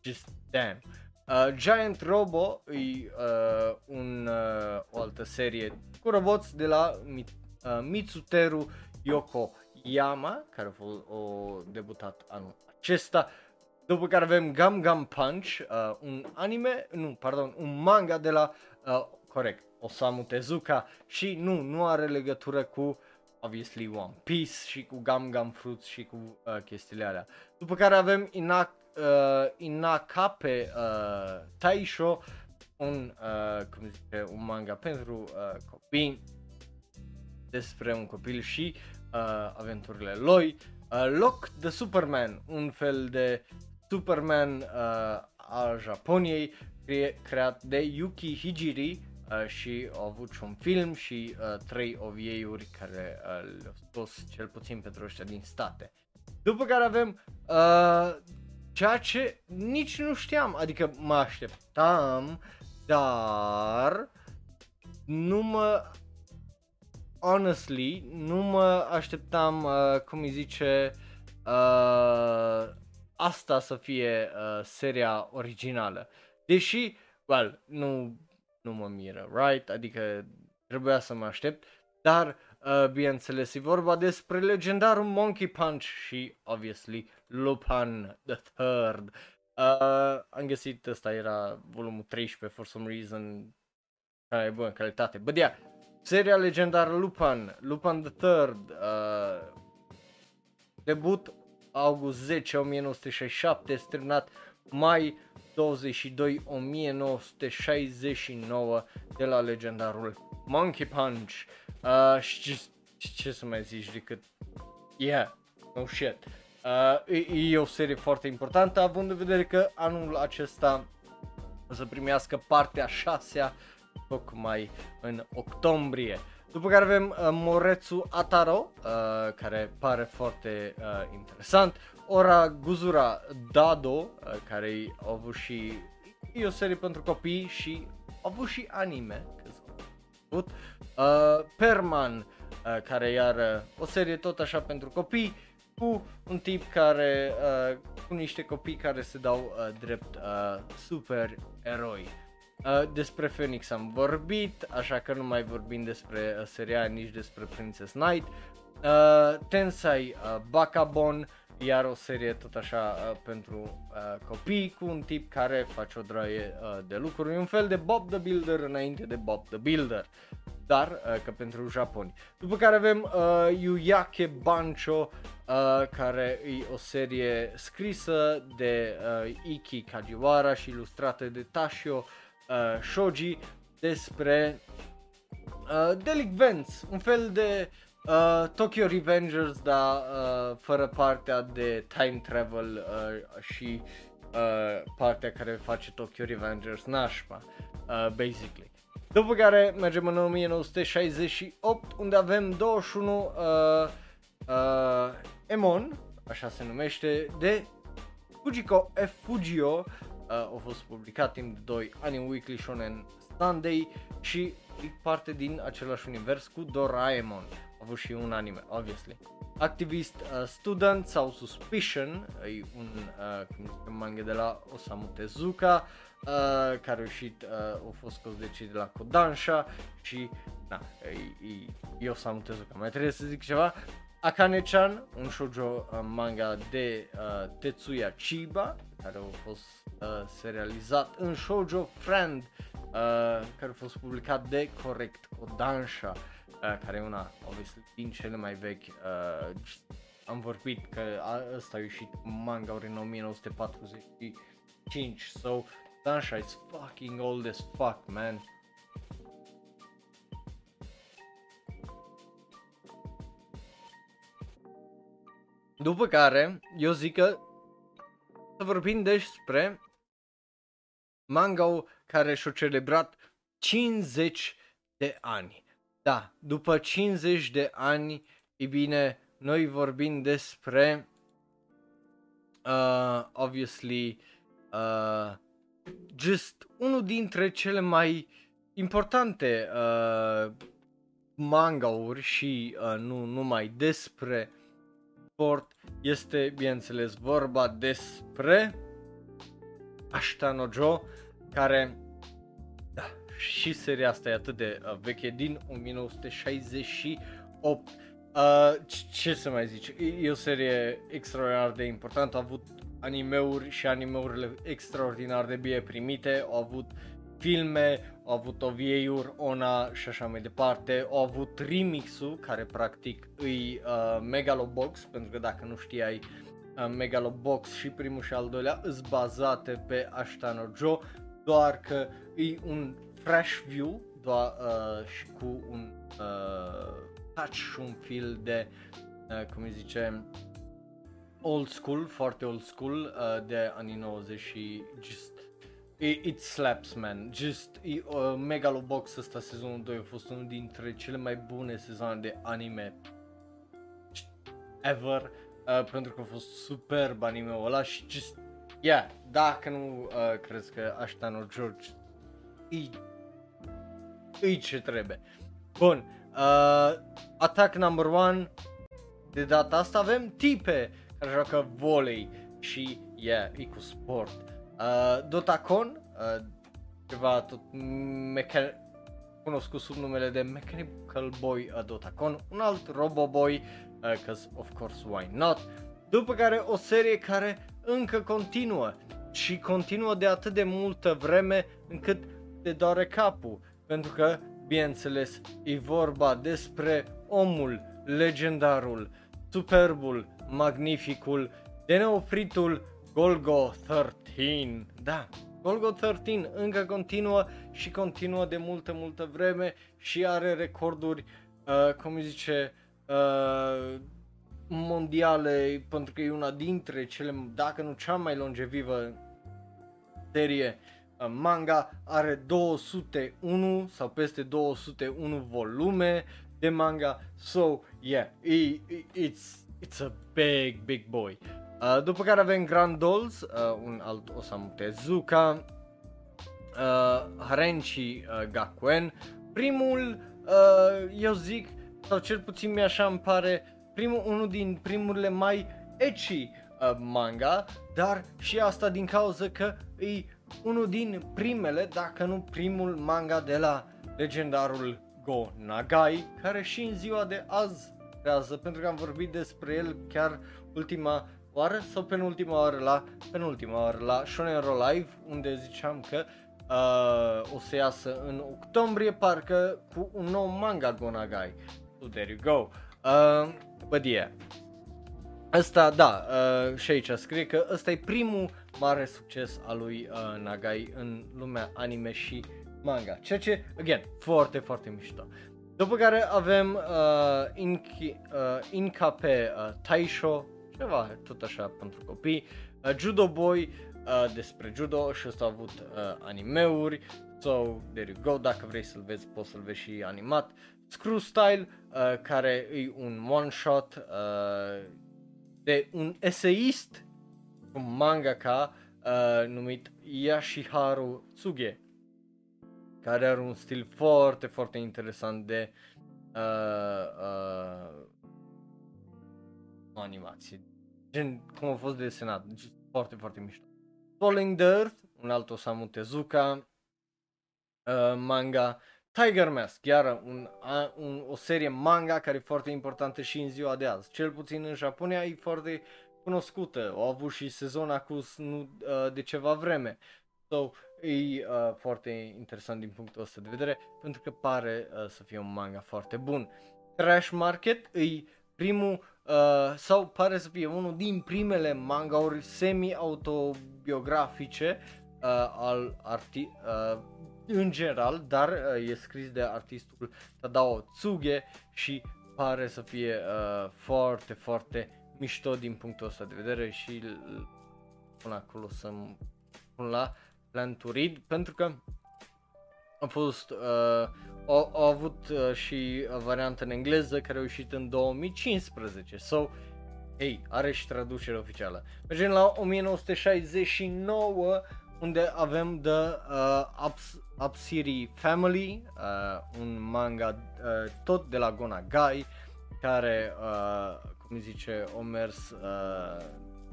just damn. Uh, Giant Robo e uh, un, uh, o altă serie cu roboți de la Mi- uh, Mitsuteru Yokoyama, care a, fost, a debutat anul acesta. După care avem Gum Gum Punch, uh, un anime, nu, pardon, un manga de la, uh, corect, Osamu Tezuka și nu, nu are legătură cu, obviously, One Piece și cu Gum Gum Fruits și cu uh, chestiile alea. După care avem Ina, uh, Inakape uh, Taisho, un, uh, cum zice, un manga pentru uh, copii, despre un copil și uh, aventurile lui. Uh, Lock the Superman, un fel de Superman uh, al Japoniei, cre- creat de Yuki Hijiri uh, și au avut și un film și uh, trei O V A-uri care uh, le-au scos cel puțin pentru ăștia din state. După care avem uh, ceea ce nici nu știam, adică mă așteptam, dar nu mă... Honestly, nu mă așteptam, uh, cum îi zice, uh, asta să fie uh, seria originală. Deși, well, nu, nu mă miră, right? Adică trebuia să mă aștept, dar, uh, bineînțeles, e vorba despre legendarul Monkey Punch și, obviously, Lupin the Third. Uh, am găsit, ăsta era volumul treisprezece, for some reason, care e bună calitate. Bă, yeah. Seria legendară Lupin, Lupin the Third, uh, debut august zece o mie nouă sute șaizeci și șapte, terminat mai douăzeci și doi o mie nouă sute șaizeci și nouă de la legendarul Monkey Punch. Uh, și ce, ce să mai zici decât, yeah, no shit. Uh, e, e o serie foarte importantă, având în vedere că anul acesta o să primească partea a șasea, tocmai în octombrie. După care avem uh, Moretsu Ataro, uh, care pare foarte uh, interesant. Ora Guzura Dado, uh, care au avut și e o serie pentru copii și au avut și anime. Uh, Perman, uh, care iar uh, o serie tot așa pentru copii, cu un tip care, uh, cu niște copii care se dau uh, drept uh, supereroi. Uh, despre Phoenix am vorbit, așa că nu mai vorbim despre uh, seria, nici despre Princess Knight. uh, Tensai uh, Bakabon, iar o serie tot așa uh, pentru uh, copii, cu un tip care face o draie uh, de lucruri, un fel de Bob the Builder înainte de Bob the Builder, dar uh, că pentru Japoni. După care avem uh, Yuyake Bancho, uh, care e o serie scrisă de uh, Iki Kajiwara și ilustrată de Tashio Uh, Shoji, despre uh, delinvenți, un fel de uh, Tokyo Revengers, dar uh, fără partea de time travel uh, și uh, partea care face Tokyo Revengers nașpa, uh, basically. După care mergem în o mie nouă sute șaizeci și opt, unde avem douăzeci și unu uh, uh, Emon, așa se numește, de Fujiko F. Fujio. Uh, a fost publicat timp de doi ani în Weekly Shonen Sunday și e parte din același univers cu Doraemon. A avut și un anime, obviously. Activist uh, Student sau Suspicion, e un uh, cum zice, manga de la Osamu Tezuka, uh, care a ieșit, uh, a fost scos de cei de la Kodansha și na, e, e, e Osamu Tezuka, mai trebuie să zic ceva. Akane-chan, un shoujo manga de uh, Tetsuya Chiba, care a fost uh, serializat în Shoujo Friend, uh, care a fost publicat de Correct Kodansha, uh, care e una, obviously, din cele mai vechi. Uh, am vorbit că ăsta a ieșit manga-uri în o mie nouă sute patruzeci și cinci, so Kodansha is fucking old as fuck, man. După care, eu zic că să vorbim despre manga care și-a celebrat cincizeci de ani. Da, după cincizeci de ani, e bine, noi vorbim despre, uh, obviously, uh, just unul dintre cele mai importante uh, manga-uri și uh, nu numai despre sport. Este, bineînțeles, vorba despre Ashita no Jo, care, da, și seria asta e atât de uh, veche, din o mie nouă sute șaizeci și opt. Uh, ce să mai zici, e o serie extraordinar de importantă, a avut animeuri și animeurile extraordinar de bine primite, au avut filme, au avut O V A-uri, O N A și așa mai departe, au avut remix-ul, care practic îi uh, Megalobox, pentru că dacă nu știai, uh, Megalobox și primul și al doilea îs bazate pe Ashita no Jo, doar că e un fresh view, doar uh, și cu un uh, touch și un feel de, uh, cum îi zice, old school, foarte old school, uh, de anii nouăzeci și just It, it slaps, man. Just e, uh, Megalobox ăsta, sezonul doi, a fost unul dintre cele mai bune sezoane de anime ever, uh, pentru că a fost superb anime-ul ăla și just, yeah, dacă nu uh, crezi că Ashita no George e ce trebuie. Bun, uh, Attack number one, de data asta avem tipe care joacă volei și, yeah, e cu sport. Uh, Dotacon, uh, ceva tot meca- cunoscut sub numele de Mechanical Boy uh, Dotacon, un alt Roboboy, uh, cause of course why not. După care o serie care încă continuă și continuă de atât de multă vreme încât te doare capul, pentru că, bineînțeles, e vorba despre omul, legendarul, superbul, magnificul, de neopritul Golgo treisprezece, da, Golgo treisprezece încă continuă și continuă de multă, multă vreme și are recorduri, uh, cum îi zice, uh, mondiale, pentru că e una dintre cele, dacă nu cea mai longevivă serie uh, manga, are două sute unu sau peste două sute unu volume de manga, so yeah, it, it, it's, it's a big, big boy. Uh, după care avem Grand Dolls, uh, un alt Osamu Tezuka, uh, Harenchi uh, Gakuen, primul, uh, eu zic, sau cel puțin mi așa îmi pare, primul, unul din primurile mai ecchi uh, manga, dar și asta din cauza că e unul din primele, dacă nu primul manga de la legendarul Go Nagai, care și în ziua de azi crează, pentru că am vorbit despre el chiar ultima oară sau penultima oară la penultima oară la Shonen Ro Live, unde ziceam că uh, o să iasă în octombrie parcă cu un nou manga Go Nagai. So there you go. Uh, but yeah. Asta, da, uh, și aici scrie că ăsta e primul mare succes al lui uh, Nagai în lumea anime și manga. Ceea ce, again, foarte, foarte mișto. După care avem uh, Inki, uh, Inka pe uh, Taisho, ceva tot așa pentru copii, uh, Judo Boy, uh, despre judo și ăsta a avut uh, animeuri, so there you go, dacă vrei să-l vezi poți să-l vezi și animat. Screw Style, uh, care e un one shot uh, de un eseist, un mangaka uh, numit Yashiharu Tsuge, care are un stil foarte, foarte interesant de uh, uh, animație, gen cum a fost desenat, foarte, foarte mișto. Falling the Earth, un alt Osamu Tezuka uh, manga, Tiger Mask, iară un, un, o serie manga care e foarte importantă și în ziua de azi, cel puțin în Japonia e foarte cunoscută, au avut și sezon acum de ceva vreme, so, e uh, foarte interesant din punctul ăsta de vedere, pentru că pare uh, să fie un manga foarte bun. Trash Market e primul uh, sau pare să fie unul din primele mangauri semi-autobiografice uh, al arti uh, în general, dar uh, e scris de artistul Tadao Tsuge și pare să fie uh, foarte, foarte mișto din punctul ăsta de vedere și până acolo să-mi pun la planturid, pentru că a fost, uh, au, au avut uh, și varianta în engleză care a ieșit în două mii cincisprezece, so, hey, are și traducere oficială. Mergem la o mie nouă sute șaizeci și nouă, unde avem The uh, Ups, Upsiri Family, uh, un manga uh, tot de la Gonagai, care, uh, cum zice, a mers uh,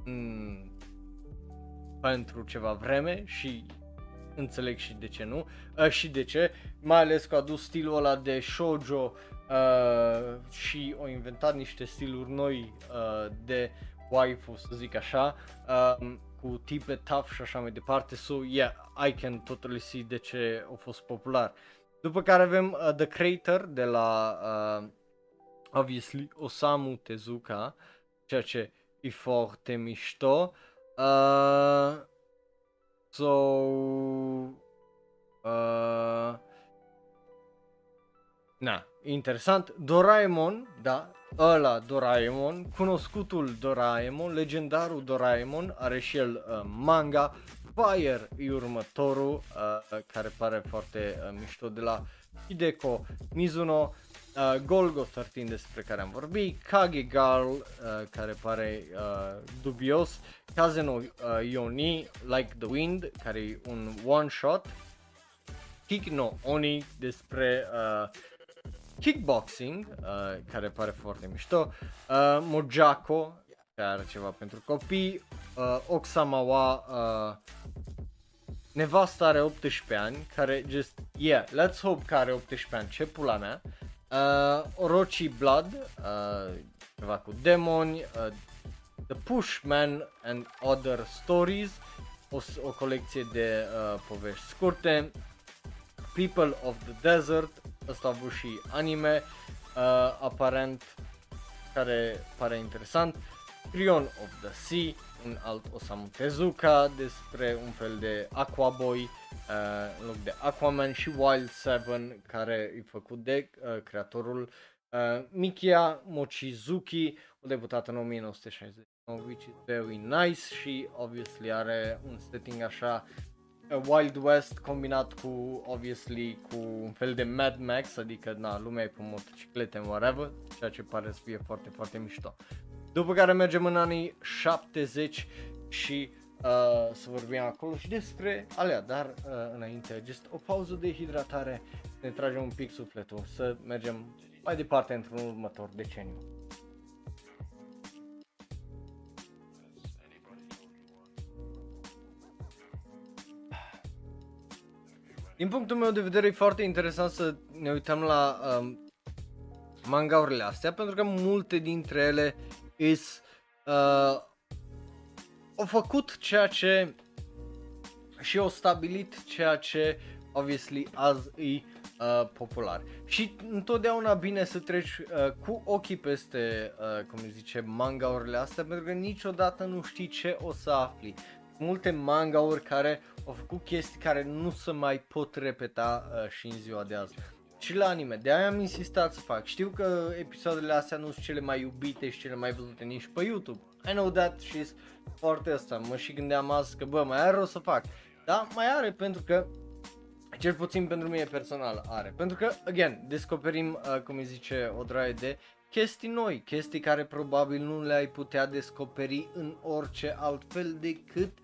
în, pentru ceva vreme și înțeleg și de ce nu, uh, și de ce, mai ales că a adus stilul ăla de shoujo uh, și au inventat niște stiluri noi uh, de waifu, să zic așa, uh, cu tipe tough și așa mai departe, so yeah, I can totally see de ce a fost popular. După care avem uh, The Creator de la uh, obviously Osamu Tezuka, ceea ce e foarte mișto. Uh, so, uh, na, interesant. Doraemon, da, ăla Doraemon, cunoscutul Doraemon, legendarul Doraemon, are și el uh, manga. Fire e următorul, uh, care pare foarte uh, mișto, de la Hideko Mizuno. Uh, Golgoth treisprezece, despre care am vorbit, Kage Girl, uh, care pare uh, dubios, Kaze no uh, Yoni, Like the Wind, care e un one-shot, Kick no Oni, despre uh, kickboxing, uh, care pare foarte mișto, uh, Mojako, care are ceva pentru copii, uh, Oksamawa, uh, nevasta are optsprezece ani, care just, yeah, let's hope că are optsprezece ani, ce pula mea. Uh, Orochi Blood, uh, ceva cu demoni, uh, The Pushman and Other Stories, o, o colecție de uh, povești scurte, People of the Desert, ăsta a avut și anime, uh, aparent, care pare interesant, Creon of the Sea, un alt Osamu Tezuka, despre un fel de Aqua Boy, Uh, în loc de Aquaman, și Wild Seven, care e făcut de uh, creatorul uh, Mikia Mochizuki, o debutată în o mie nouă sute șaizeci și nouă, which is very nice și obviously are un setting așa uh, Wild West combinat cu obviously cu un fel de Mad Max, adică na, lumea e pe motociclete, whatever, ceea ce pare să fie foarte, foarte mișto. După care mergem în anii șaptezeci și Uh, să vorbim acolo și despre alea, dar uh, înainte, just o pauză de hidratare, ne tragem un pic sufletul, să mergem mai departe într-un următor deceniu. Din punctul meu de vedere e foarte interesant să ne uităm la uh, mangaurile astea, pentru că multe dintre ele is uh, au făcut ceea ce și au stabilit ceea ce obviously azi e uh, popular. Și întotdeauna bine să treci uh, cu ochii peste, uh, cum zice, mangaurile astea, pentru că niciodată nu știi ce o să afli. Multe mangauri care au făcut chestii care nu se mai pot repeta uh, și în ziua de azi. Și la anime, de aia am insistat să fac. Știu că episoadele astea nu sunt cele mai iubite și cele mai văzute nici pe YouTube. I know that și foarte asta, mă și gândeam azi că bă, mai are o să fac, da, mai are, pentru că, cel puțin pentru mine personal are, pentru că, again, descoperim, uh, cum îi zice, o draie de chestii noi, chestii care probabil nu le-ai putea descoperi în orice altfel decât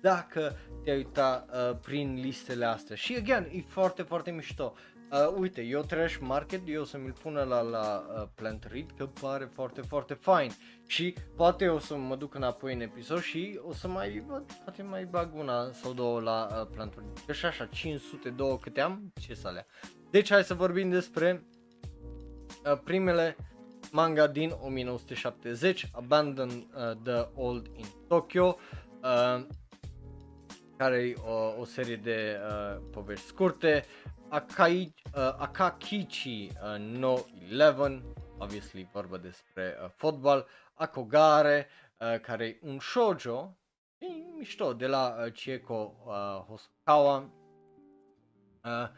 dacă te-ai uita uh, prin listele astea și, again, e foarte, foarte mișto. Uh, uite, eu Trash Market, eu o să mi-l pună la, la uh, Plant Read, că pare foarte, foarte fain. Și poate o să mă duc înapoi în episod și o să mai văd, poate mai bag una sau două la uh, Plant Read. Că și așa, cinci sute doi câte am, ce s-alea. Deci hai să vorbim despre uh, primele manga din o mie nouă sute șaptezeci, Abandon uh, the Old in Tokyo, uh, care e o, o serie de uh, povești scurte. Akai, uh, Akakichi uh, no Eleven, obviously vorba despre uh, fotbal. Akogare, uh, care e un shoujo, e mișto, de la uh, Chieko uh, Hosokawa. Uh,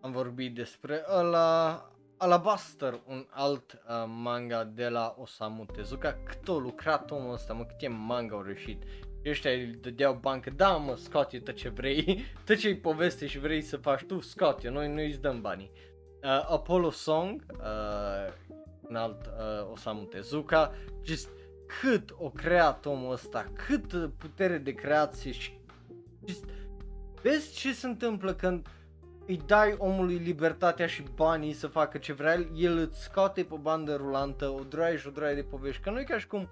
am vorbit despre ăla. Alabaster, un alt uh, manga de la Osamu Tezuka. Cât o lucrat omul ăsta, mă, cât e manga au reușit. Ăștia îi dădeau bancă, da mă, scoate tot ce vrei, tot ce-i poveste și vrei să faci tu, scoate, noi noi îți dăm banii. Uh, Apollo Song, uh, un alt uh, Osamu Tezuka, just cât o creat omul ăsta, cât putere de creație și just, vezi ce se întâmplă când îi dai omului libertatea și banii să facă ce vrea, el îți scoate pe bandă rulantă o droaie și o droaie de povești, că nu e ca și cum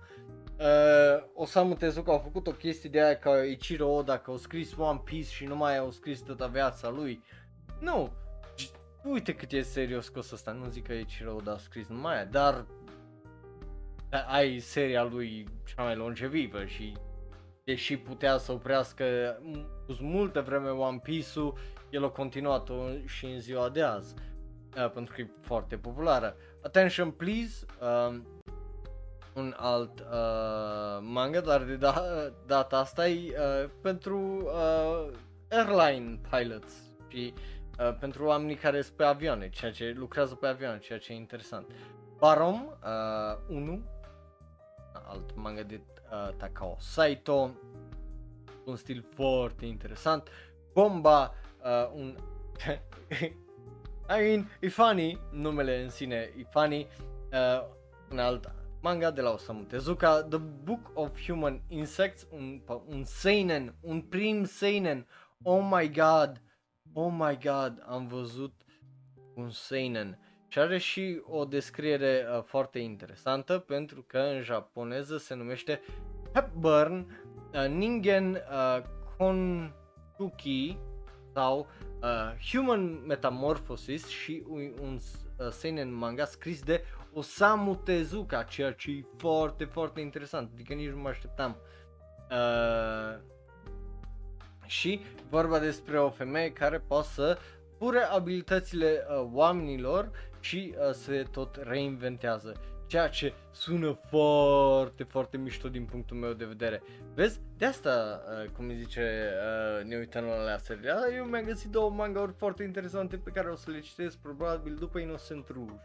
Uh, Osamu Tezuka a făcut o chestie de aia ca Ichiro Oda, că au scris One Piece și numai au scris toată viața lui. Nu, uite cât e serios scos asta, nu zic că Ichiro Oda a scris numai aia, dar ai seria lui cea mai longevivă și deși putea să oprească multă vreme One Piece-ul, el a continuat-o și în ziua de azi, uh, pentru că e foarte populară. Attention Please, uh, un alt uh, manga, dar de da- data asta e uh, pentru uh, airline pilots și uh, pentru oamenii care sunt pe avioane, ceea ce lucrează pe avioane, ceea ce e interesant. Barom unu, uh, alt manga de uh, Takao Saito, un stil foarte interesant. Bomba, uh, un... I mean, e funny, numele în sine e funny, uh, un alt manga de la Osamu Tezuka. The Book of Human Insects, un, un seinen, un prim seinen. Oh my god, oh my god, am văzut un seinen. Și are și o descriere uh, foarte interesantă, pentru că în japoneză se numește Hepburn uh, Ningen uh, Kontuki sau uh, Human Metamorphosis și un, un uh, seinen manga scris de Osamu Tezuka, ceea ce e foarte, foarte interesant, adică nici nu mă așteptam. Uh, și vorba despre o femeie care poate să fure abilitățile uh, oamenilor și uh, se tot reinventează, ceea ce sună foarte, foarte mișto din punctul meu de vedere. Vezi? De asta, uh, cum îi zice, uh, ne uităm la alea serii. Uh, eu mi-am găsit două manga-uri foarte interesante pe care o să le citesc probabil după Innocent Rouge.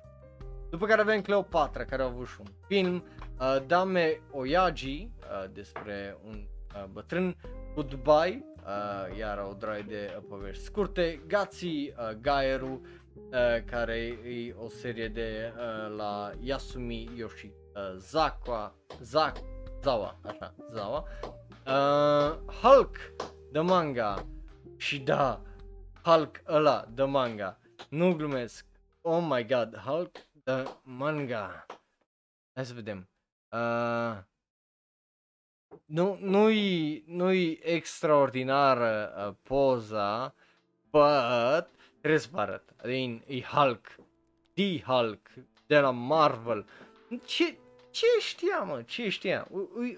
După care avem Cleopatra, care a avut și un film, uh, Dame Oyagi, uh, despre un uh, bătrân, Goodbye, uh, iar o droaie de uh, povești scurte, Gatsi uh, Gaeru, uh, care e o serie de uh, la Yasumi Yoshizawa, uh, Zawa, așa, Zawa, uh, Hulk de manga, și da, Hulk ăla de manga, nu glumesc, oh my god, Hulk Uh, manga. Hai să vedem. Uh, nu, nu-i, nu-i extraordinară uh, poza, but trebuie să vă arăt. Adică e Hulk. The Hulk de la Marvel. Ce, ce știa, mă? Ce știa?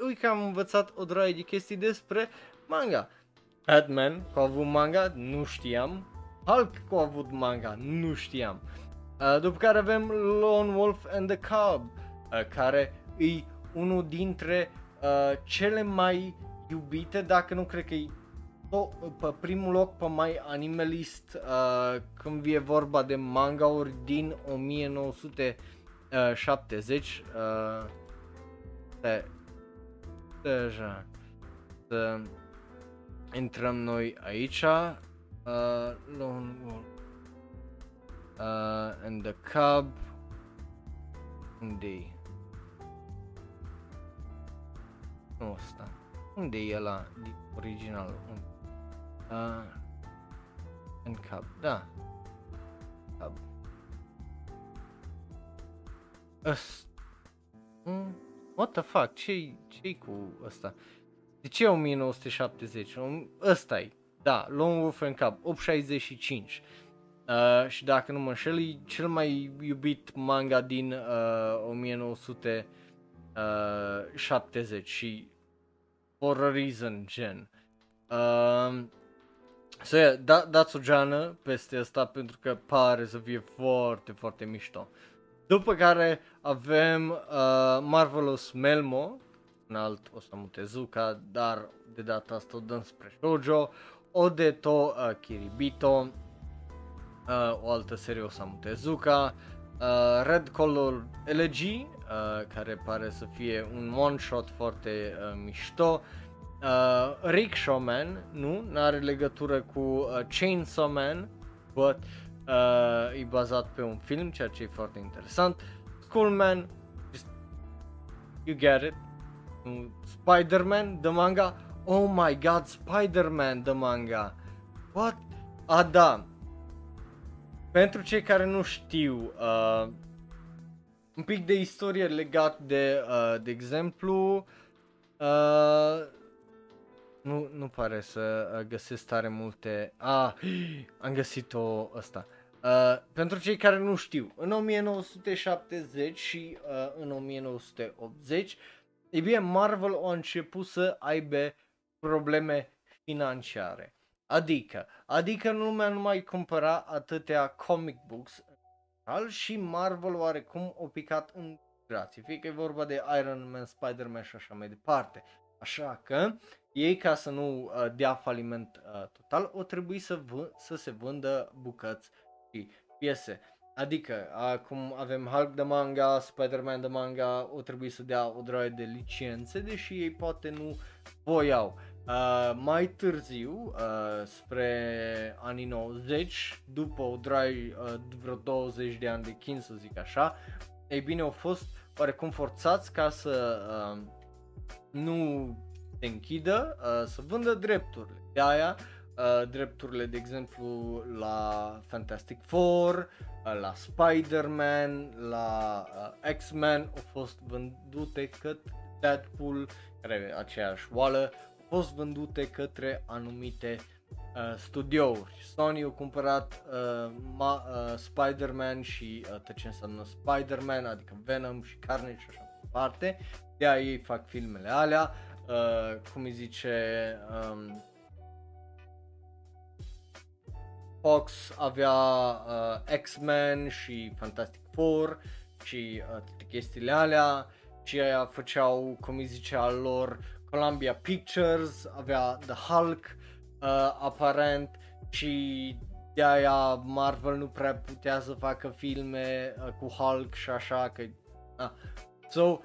Ui că am învățat o droaie de chestii despre manga. Batman, că a avut manga, nu știam. Hulk, că a avut manga, nu știam. Uh, după care avem Lone Wolf and the Cub, uh, care e unul dintre uh, cele mai iubite, dacă nu cred că e pe primul loc pe mai animalist uh, când e vorba de mangauri din o mie nouă sute șaptezeci. Uh, de, deja, să intrăm noi aici. Uh, Lone Wolf. Uh, and the Cub, unde-i? Nu ăsta, unde-i ăla din original? Uh, and Cub, da, Cub. Ăsta, mm? What the fuck, ce-i, ce-i cu ăsta? De ce o mie nouă sute șaptezeci? Ăsta-i, da, Lone Wolf and Cub, opt șaizeci și cinci. Uh, și dacă nu mă înșel, e cel mai iubit manga din uh, o mie nouă sute șaptezeci și for a reason, gen. Uh, so yeah, da, dați o geană peste asta pentru că pare să fie foarte, foarte mișto. După care avem uh, Marvelous Melmo, un alt Osamu Tezuka, dar de data asta o dăm spre shoujo, Odeto uh, Kiribito, Uh, o altă serie Osamu Tezuka, uh, Red Color Legii, uh, care pare să fie un one-shot foarte uh, mișto, uh, Rickshaw Man, nu, n-are legătură cu uh, Chainsaw Man, but uh, e bazat pe un film, ceea ce e foarte interesant, Skullman, just, you get it, Spider-Man, the manga, oh my god, Spider-Man, the manga, what? Ah, da. Pentru cei care nu știu, uh, un pic de istorie legat de, uh, de exemplu, uh, nu, nu pare să găsesc tare multe, ah, am găsit-o asta. Uh, pentru cei care nu știu, în o mie nouă sute șaptezeci și uh, în o mie nouă sute optzeci, e bine, Marvel a început să aibă probleme financiare. Adică, adică lumea nu mai cumpăra atâtea comic books și Marvel oarecum o picat în grație, fie că e vorba de Iron Man, Spider-Man și așa mai departe. Așa că ei, ca să nu dea faliment uh, total, o trebuie să, v- să se vândă bucăți și piese. Adică, acum avem Hulk de manga, Spider-Man de manga, o trebuie să dea o droaie de licențe, deși ei poate nu voiau. Uh, mai târziu, uh, spre anii nouăzeci, după o drag, uh, vreo douăzeci de ani de chin, să zic așa, ei bine, au fost oarecum forțați ca să uh, nu se închidă, uh, să vândă drepturile. De aia, uh, drepturile, de exemplu, la Fantastic Four, uh, la Spider-Man, la uh, X-Men, au fost vândute cât Deadpool, care e aceeași oală, fost vândute către anumite uh, studiouri. Sony a cumpărat uh, ma, uh, Spider-Man și uh, ce înseamnă Spider-Man, adică Venom și Carnage și așa mai departe. De aia ei fac filmele alea, uh, cum îi zice, um, Fox avea uh, X-Men și Fantastic Four și uh, toate chestiile alea și aia făceau, cum îi zice, al lor Columbia Pictures, avea The Hulk, uh, aparent, și de aia Marvel nu prea putea să facă filme uh, cu Hulk și așa că... Uh. So, uh,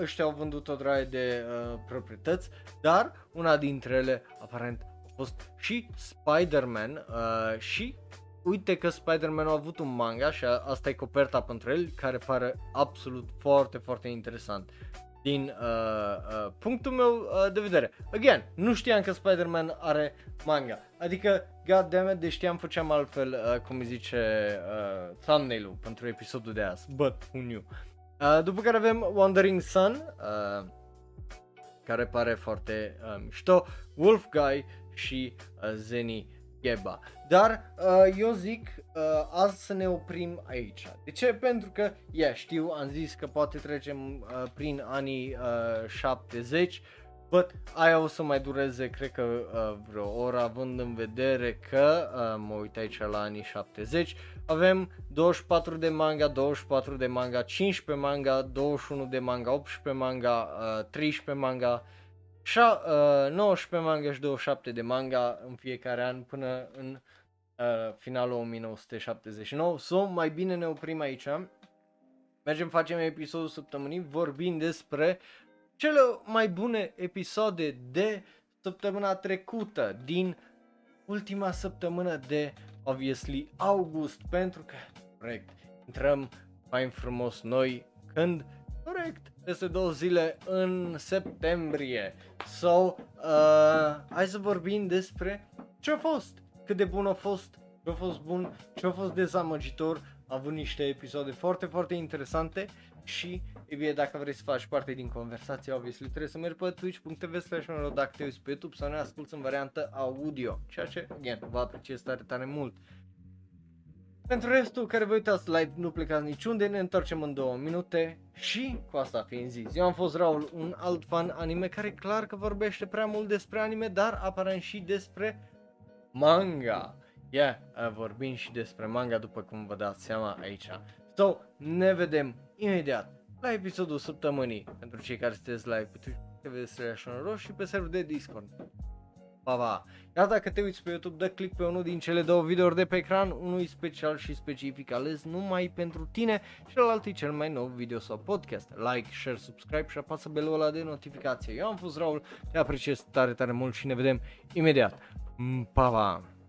ăștia au vândut o draie de uh, proprietăți, dar una dintre ele aparent a fost și Spider-Man uh, și uite că Spider-Man a avut un manga și a- asta e coperta pentru el, care pare absolut foarte, foarte interesant. Din uh, uh, punctul meu uh, de vedere. Again, nu știam că Spider-Man are manga. Adică, goddammit, de știam, făceam altfel, uh, cum îi zice, uh, thumbnail-ul pentru episodul de azi. But, who knew? Uh, după care avem Wandering Sun, uh, care pare foarte uh, mișto, Wolf Guy și uh, Zeni Geba. Dar uh, eu zic uh, azi să ne oprim aici. De ce? Pentru că, yeah, știu, am zis că poate trecem uh, prin anii uh, șaptezeci, but aia o să mai dureze, cred că uh, vreo oră, având în vedere că, uh, mă uit aici la anii șaptezeci, avem douăzeci și patru de manga, douăzeci și patru de manga, cincisprezece manga, douăzeci și unu de manga, optsprezece manga, uh, treisprezece manga, nouăsprezece manga și douăzeci și șapte de manga în fiecare an până în uh, finalul o mie nouă sute șaptezeci și nouă. So, mai bine ne oprim aici. Mergem, facem episodul săptămânii, vorbim despre cele mai bune episoade de săptămâna trecută, din ultima săptămână de, obviously, august, pentru că, corect, intrăm mai frumos noi când, corect, peste două zile în septembrie. So, uh, hai să vorbim despre ce-a fost, cât de bun a fost, ce-a fost bun, ce-a fost dezamăgitor. A avut niște episoade foarte, foarte interesante și, e bine, dacă vrei să faci parte din conversație, obviously, trebuie să mergi pe twitch punct t v slash merodacteus, pe YouTube sau ne asculti în variantă audio, ceea ce, again, vă apreciez tare, tare mult. Pentru restul care vă uitați live, nu plecați niciunde, ne întoarcem în două minute și cu asta fiind zis, eu am fost Raul, un alt fan anime care clar că vorbește prea mult despre anime, dar aparent și despre manga. Yeah, vorbim și despre manga după cum vă dați seama aici. So, ne vedem imediat la episodul săptămânii. Pentru cei care sunteți live pe Twitch, te vedeți în roșu și pe serverul de Discord. Pa, pa. Iar dacă te uiți pe YouTube, dă click pe unul din cele două videouri de pe ecran, unul special și specific ales numai pentru tine, celălalt e cel mai nou video sau podcast. Like, share, subscribe și apasă belul ăla de notificație. Eu am fost Raul, te apreciez tare, tare mult și ne vedem imediat. Pa, pa.